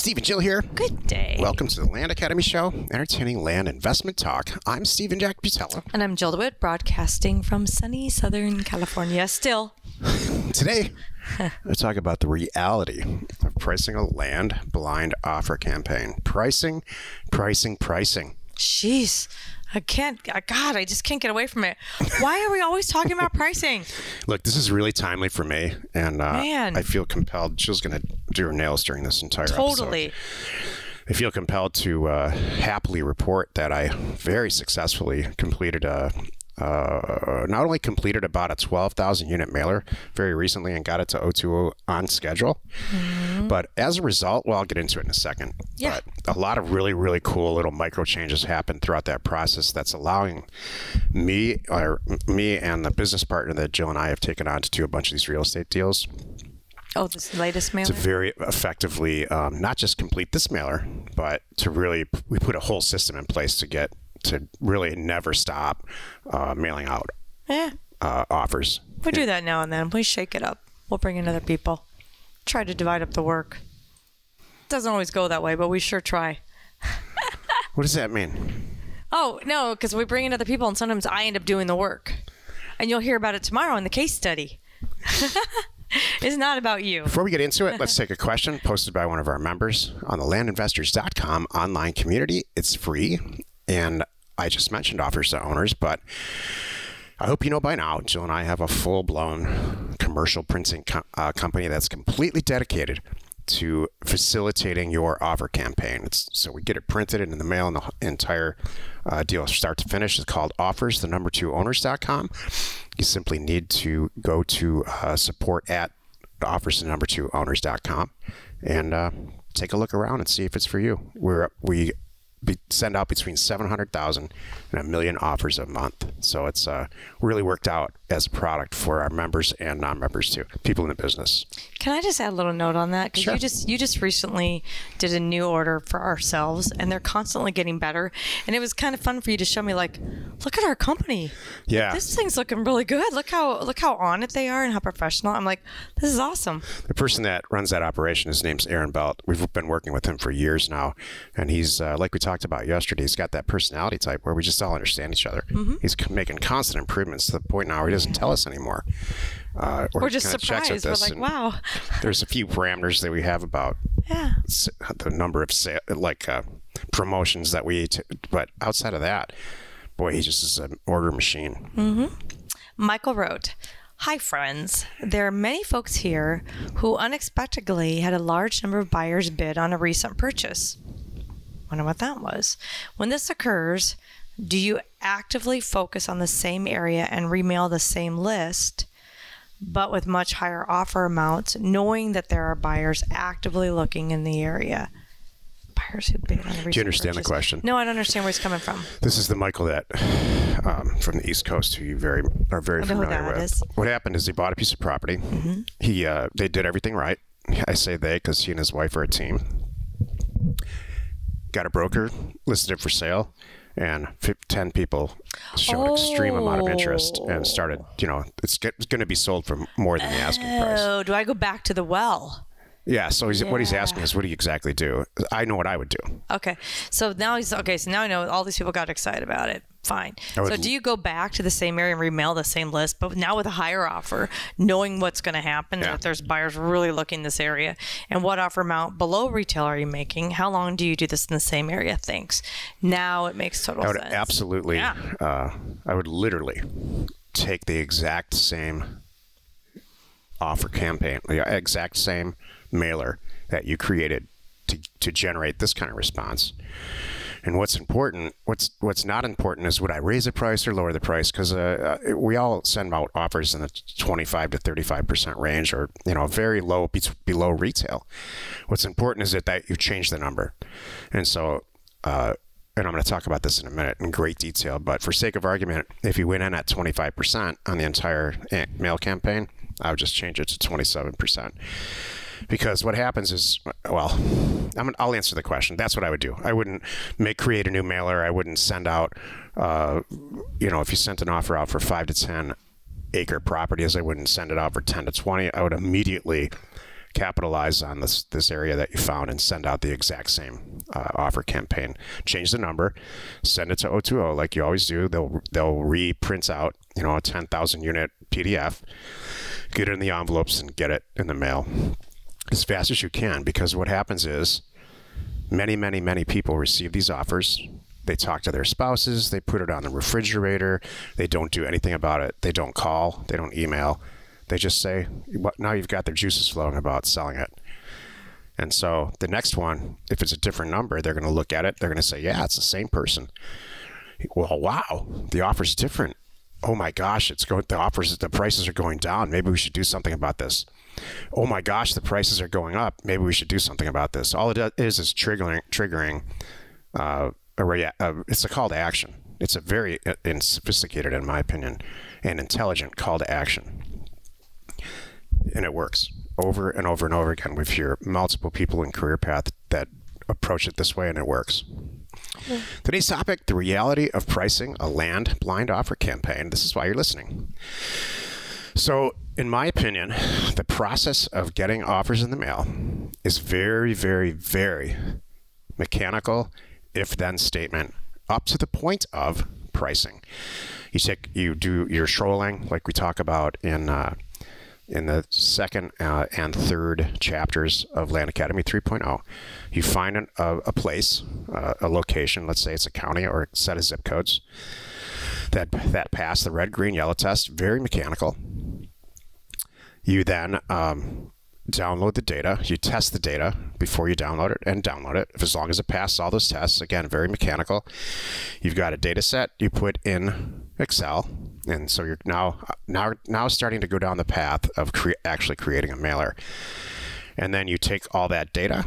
Steve and Jill here. Good day. Welcome to the Land Academy Show, entertaining land investment talk. I'm Steve and Jack Butello. And I'm Jill DeWitt, broadcasting from sunny Southern California still. Today, we'll talk about the reality of pricing a land blind offer campaign. Pricing. Jeez. I just can't get away from it. Why are we always talking about pricing? Look, this is really timely for me, and I feel compelled. Jill's going to do her nails during this entire episode. I feel compelled to happily report that I very successfully completed about a 12,000 unit mailer very recently and got it to O2O on schedule. Mm-hmm. But as a result, well, I'll get into it in a second. Yeah. But a lot of really, really cool little micro changes happened throughout that process that's allowing me and the business partner that Jill and I have taken on to do a bunch of these real estate deals. Oh, this latest mailer? To very effectively not just complete this mailer, but to really, we put a whole system in place to really never stop mailing out offers. We'll do that now and then. We shake it up. We'll bring in other people. Try to divide up the work. Doesn't always go that way, but we sure try. What does that mean? Oh, no, because we bring in other people and sometimes I end up doing the work. And you'll hear about it tomorrow in the case study. It's not about you. Before we get into it, let's take a question posted by one of our members on the LandInvestors.com online community. It's free. And I just mentioned offers to owners, but I hope you know by now, Jill and I have a full-blown commercial printing company that's completely dedicated to facilitating your offer campaign. So we get it printed and in the mail, and the entire deal start to finish is called offers the number two owners.com. You simply need to go to support at offers the number two owners.com and take a look around and see if it's for you. We send out between 700,000 and 1 million offers a month. So it's really worked out as a product for our members and non-members too, people in the business. Can I just add a little note on that? Because sure. You just recently did a new order for ourselves, and they're constantly getting better. And it was kind of fun for you to show me, like, look at our company. Yeah. This thing's looking really good. Look how on it they are and how professional. I'm like, this is awesome. The person that runs that operation, his name's Aaron Belt. We've been working with him for years now, and he's like we talked about yesterday. He's got that personality type where we just all understand each other. Mm-hmm. He's making constant improvements to the point now where he doesn't tell us anymore. We're just surprised. We're like, wow. There's a few parameters that we have about the number of promotions that we eat. But outside of that, boy, he just is an order machine. Mm-hmm. Michael wrote, "Hi, friends. There are many folks here who unexpectedly had a large number of buyers bid on a recent purchase. Wonder what that was. When this occurs, do you actively focus on the same area and remail the same list, but with much higher offer amounts, knowing that there are buyers actively looking in the area?" Buyers who bid on the recent. Do you understand purchase. The question? No, I don't understand where he's coming from. This is the Michael that from the East Coast who you are very familiar with. Is. What happened is he bought a piece of property. Mm-hmm. They did everything right. I say they because he and his wife are a team. Got a broker, listed it for sale, and 10 people showed an extreme amount of interest and started, it's going to be sold for more than the asking price. Oh, do I go back to the well? Yeah, so what he's asking is, what do you exactly do? I know what I would do. Okay, so now I know all these people got excited about it. Fine. So do you go back to the same area and remail the same list, but now with a higher offer, knowing what's going to happen, that there's buyers really looking in this area, and what offer amount below retail are you making? How long do you do this in the same area? Thanks. Now it makes total sense. I would absolutely, I would literally take the exact same offer campaign, the exact same mailer that you created to generate this kind of response. And what's not important is, would I raise the price or lower the price? Because we all send out offers in the 25 to 35% range, or very low below retail. What's important is that you change the number. And so, and I'm going to talk about this in a minute in great detail. But for sake of argument, if you went in at 25% on the entire mail campaign, I would just change it to 27%. Because what happens is, I'll answer the question. That's what I would do. I wouldn't create a new mailer. I wouldn't send out, if you sent an offer out for 5 to 10 acre properties, I wouldn't send it out for 10 to 20. I would immediately capitalize on this area that you found and send out the exact same offer campaign. Change the number, send it to O2O like you always do. They'll reprint out, a 10,000 unit PDF, get it in the envelopes and get it in the mail as fast as you can, because what happens is many, many, many people receive these offers. They talk to their spouses. They put it on the refrigerator. They don't do anything about it. They don't call. They don't email. They just say, well, now you've got their juices flowing about selling it. And so the next one, if it's a different number, they're going to look at it. They're going to say, yeah, it's the same person. Well, wow, the offer's different. Oh my gosh, the prices are going down. Maybe we should do something about this. Oh my gosh, the prices are going up. Maybe we should do something about this. All it is triggering. It's a call to action. It's a very sophisticated, in my opinion, and intelligent call to action. And it works over and over and over again. We've heard multiple people in Career Path that approach it this way, and it works. Yeah. Today's topic, the reality of pricing a land blind offer campaign. This is why you're listening. So, in my opinion, the process of getting offers in the mail is very, very, very mechanical, if-then statement up to the point of pricing. You do your trolling like we talk about in the second and third chapters of Land Academy 3.0. You find a place, a location, let's say it's a county or a set of zip codes that pass the red, green, yellow test, very mechanical. You then download the data. You test the data before you download it and download it. As long as it passes all those tests, again, very mechanical. You've got a data set you put in Excel. And so you're now starting to go down the path of actually creating a mailer. And then you take all that data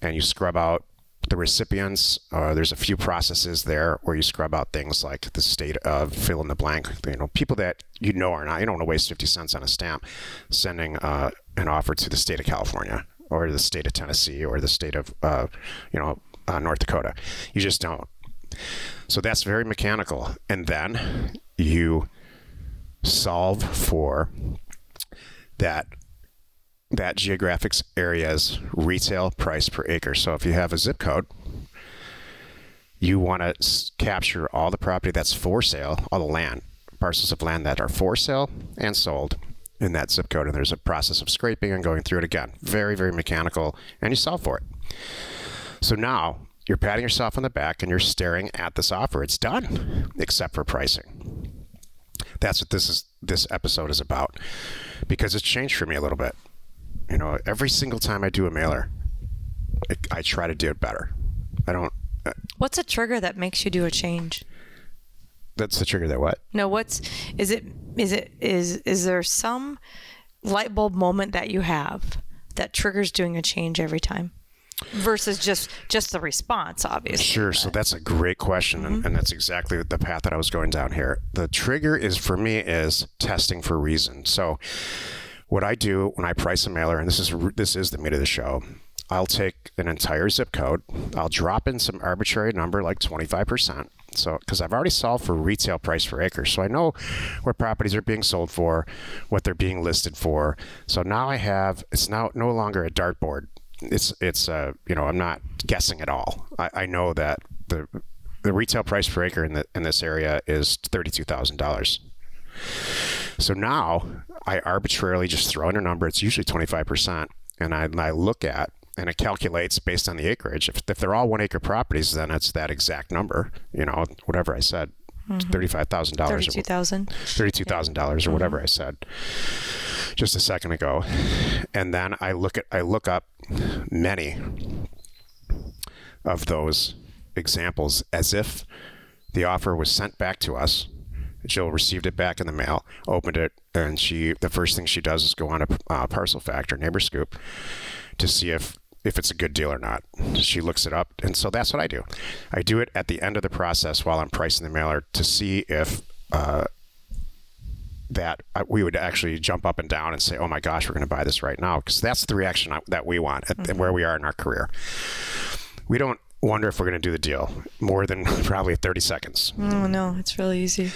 and you scrub out the recipients. There's a few processes there where you scrub out things like the state of fill in the blank, people that you don't want to waste 50 cents on a stamp sending an offer to the state of California or the state of Tennessee or the state of, North Dakota. You just don't. So that's very mechanical. And then you solve for that geographic area's retail price per acre. So if you have a zip code, you want to capture all the property that's for sale, all the land, parcels of land that are for sale and sold in that zip code. And there's a process of scraping and going through it again. Very, very mechanical. And you solve for it. So now you're patting yourself on the back and you're staring at this offer. It's done, except for pricing. That's what this episode is about, because it's changed for me a little bit. Every single time I do a mailer, I try to do it better. I don't. What's a trigger that makes you do a change? That's the trigger that what? No, is there some light bulb moment that you have that triggers doing a change every time? Versus just the response, obviously. Sure. So that's a great question. Mm-hmm. And that's exactly the path that I was going down here. The trigger is, for me, is testing for reason. So what I do when I price a mailer, and this is the meat of the show, I'll take an entire zip code. I'll drop in some arbitrary number like 25%. So, because I've already solved for retail price per acre. So I know where properties are being sold for, what they're being listed for. So now it's now no longer a dartboard. I'm not guessing at all. I know that the retail price per acre in this area is $32,000. So now I arbitrarily just throw in a number. It's usually 25%, and I look at, and it calculates based on the acreage. If they're all 1 acre properties, then it's that exact number. Whatever I said, $35,000, $32,000, or whatever I said just a second ago. And then I look up many of those examples as if the offer was sent back to us. Jill received it back in the mail, opened it, and the first thing she does is go on to ParcelFactor, Neighbor Scoop, to see if it's a good deal or not. She looks it up, and so that's what I do. I do it at the end of the process while I'm pricing the mailer to see if we would actually jump up and down and say, oh my gosh, we're going to buy this right now, because that's the reaction that we want at where we are in our career. We don't wonder if we're going to do the deal more than probably 30 seconds. Oh no, it's really easy.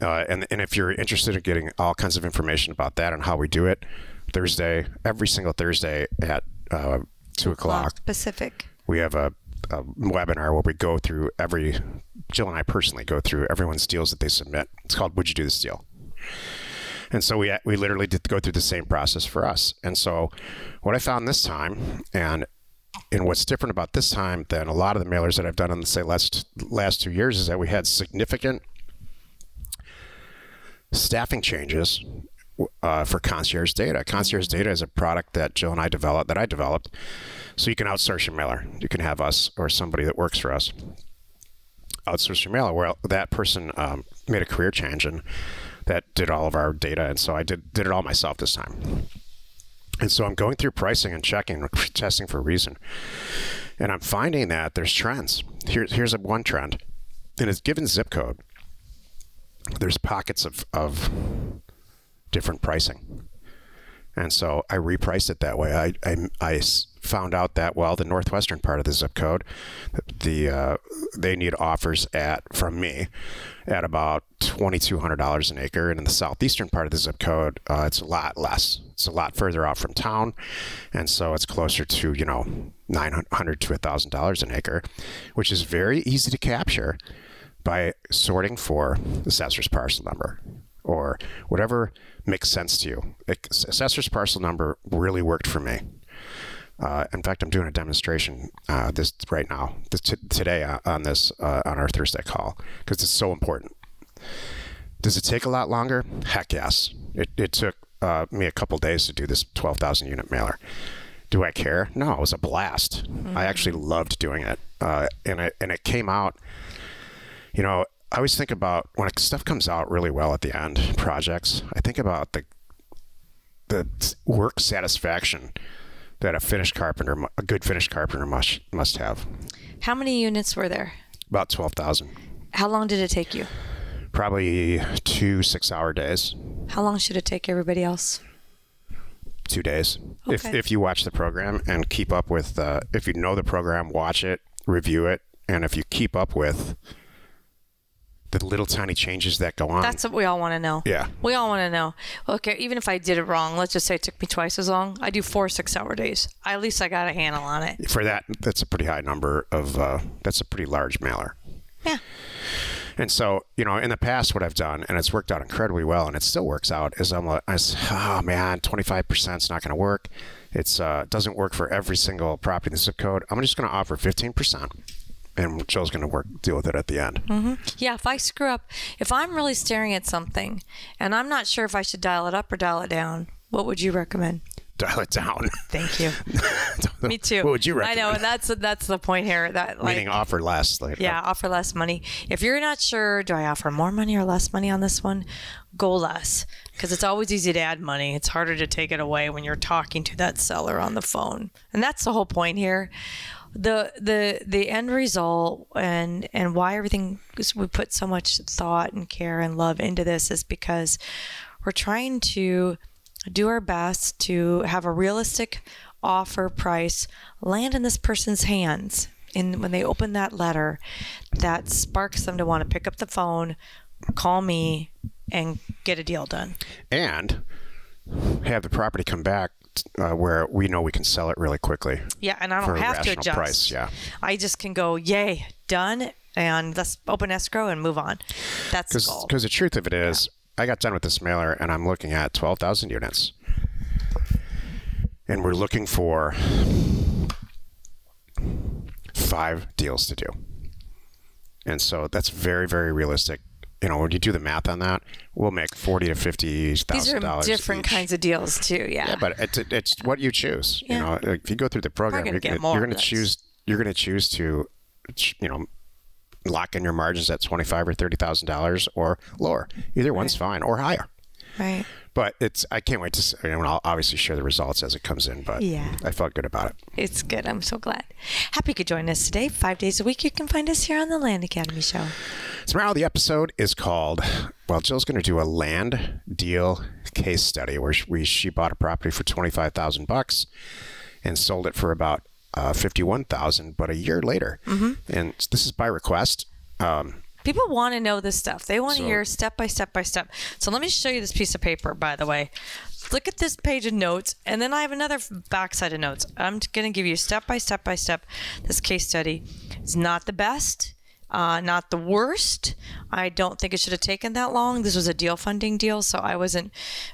And if you're interested in getting all kinds of information about that and how we do it, Thursday, every single Thursday at 2:00 Pacific. We have a webinar where we go through Jill and I personally go through everyone's deals that they submit. It's called Would You Do This Deal? And so we literally did go through the same process for us. And so what I found this time, and what's different about this time than a lot of the mailers that I've done in the say last 2 years is that we had significant staffing changes for Concierge Data. Concierge Data is a product that Jill and I developed, so you can outsource your mailer. You can have us or somebody that works for us outsource your mailer. Well, that person made a career change and that did all of our data, and so I did it all myself this time. And so I'm going through pricing and checking, testing for reason, and I'm finding that there's trends. Here's one trend. In a given zip code, there's pockets of different pricing. And so I repriced it that way. I found out that, well, the northwestern part of the zip code, they need offers from me at about $2,200 an acre. And in the southeastern part of the zip code, it's a lot less. It's a lot further out from town. And so it's closer to, $900 to $1,000 an acre, which is very easy to capture by sorting for the assessor's parcel number or whatever makes sense to you. Assessor's parcel number really worked for me. In fact, I'm doing a demonstration today on this on our Thursday call because it's so important. Does it take a lot longer? Heck yes. It took me a couple days to do this 12,000 unit mailer. Do I care? No, it was a blast. Mm-hmm. I actually loved doing it, and it came out. I always think about when stuff comes out really well at the end, projects, I think about the work satisfaction that a good finished carpenter must have. How many units were there? About 12,000. How long did it take you? Probably 2 6-hour days. How long should it take everybody else? 2 days. Okay. If you watch the program and keep up with, if you know the program, watch it, review it, and if you keep up with the little tiny changes that go on. That's what we all want to know. Yeah. We all want to know. Okay, even if I did it wrong, let's just say it took me twice as long. I do 4 6-hour days. At least I got a handle on it. For that, that's a pretty high number of, that's a pretty large mailer. Yeah. And so, in the past what I've done, and it's worked out incredibly well, and it still works out, is I'm like, 25% is not going to work. It's doesn't work for every single property in the zip code. I'm just going to offer 15%. And Joe's going to deal with it at the end. Mm-hmm. Yeah, if I screw up, if I'm really staring at something and I'm not sure if I should dial it up or dial it down, what would you recommend? Dial it down. Thank you. Me too. What would you recommend? I know, and that's the point here. Meaning offer less. Yeah, offer less money. If you're not sure, do I offer more money or less money on this one? Go less, because it's always easy to add money. It's harder to take it away when you're talking to that seller on the phone. And that's the whole point here. The end result and why everything we put so much thought and care and love into this is because we're trying to do our best to have a realistic offer price land in this person's hands. And when they open that letter, that sparks them to want to pick up the phone, call me, and get a deal done. And have the property come back where we know we can sell it really quickly. Yeah, and I don't have to adjust. Price, yeah. I just can go, yay, done, and let's open escrow and move on. That's the goal. Because the truth of it is, I got done with this mailer, and I'm looking at 12,000 units. And we're looking for 5 deals to do. And so that's very, very realistic. When you do the math on that, we'll make $40,000 to $50,000. These are different kinds of deals too, yeah. Yeah, but it's what you choose. Yeah. If you go through the program, you're going to choose to, lock in your margins at $25,000 or $30,000 or lower. Either one's fine or higher. Right. But I can't wait to see, I'll obviously share the results as it comes in, but yeah. I felt good about it. It's good. I'm so glad. Happy you could join us today. 5 days a week, you can find us here on the Land Academy Show. Tomorrow, the episode is called, Jill's going to do a land deal case study where she bought a property for $25,000 and sold it for about $51,000, but a year later. Mm-hmm. And this is by request. People want to know this stuff. They want to hear step by step by step. So let me show you this piece of paper, by the way. look at this page of notes, and then I have another backside of notes. I'm going to give you step by step. This case study is not the best, not the worst. I don't think it should have taken that long. This was a deal funding deal, so I wasn't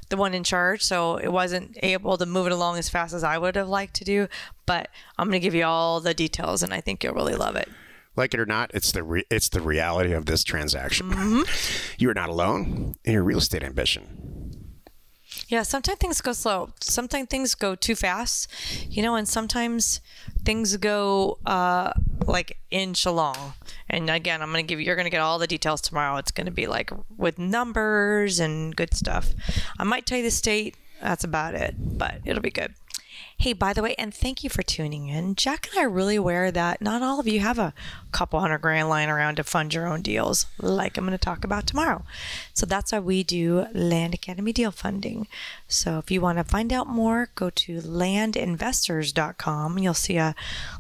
the one in charge, so it wasn't able to move it along as fast as I would have liked to do, but I'm going to give you all the details, and I think you'll really love it. Like it or not, it's the reality of this transaction. Mm-hmm. You are not alone in your real estate ambition. Yeah, sometimes things go slow. Sometimes things go too fast, and sometimes things go like inch along. And again, you're going to get all the details tomorrow. It's going to be like with numbers and good stuff. I might tell you the state. That's about it, but it'll be good. Hey, by the way, and thank you for tuning in. Jack and I are really aware that not all of you have a couple $100,000 lying around to fund your own deals, like I'm going to talk about tomorrow. So that's why we do Land Academy Deal Funding. So if you want to find out more, go to LandInvestors.com. You'll see a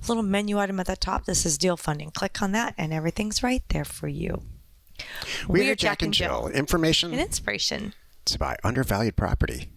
little menu item at the top that says Deal Funding. Click on that, and everything's right there for you. We are Jack and Jill. Information and inspiration. It's about undervalued property.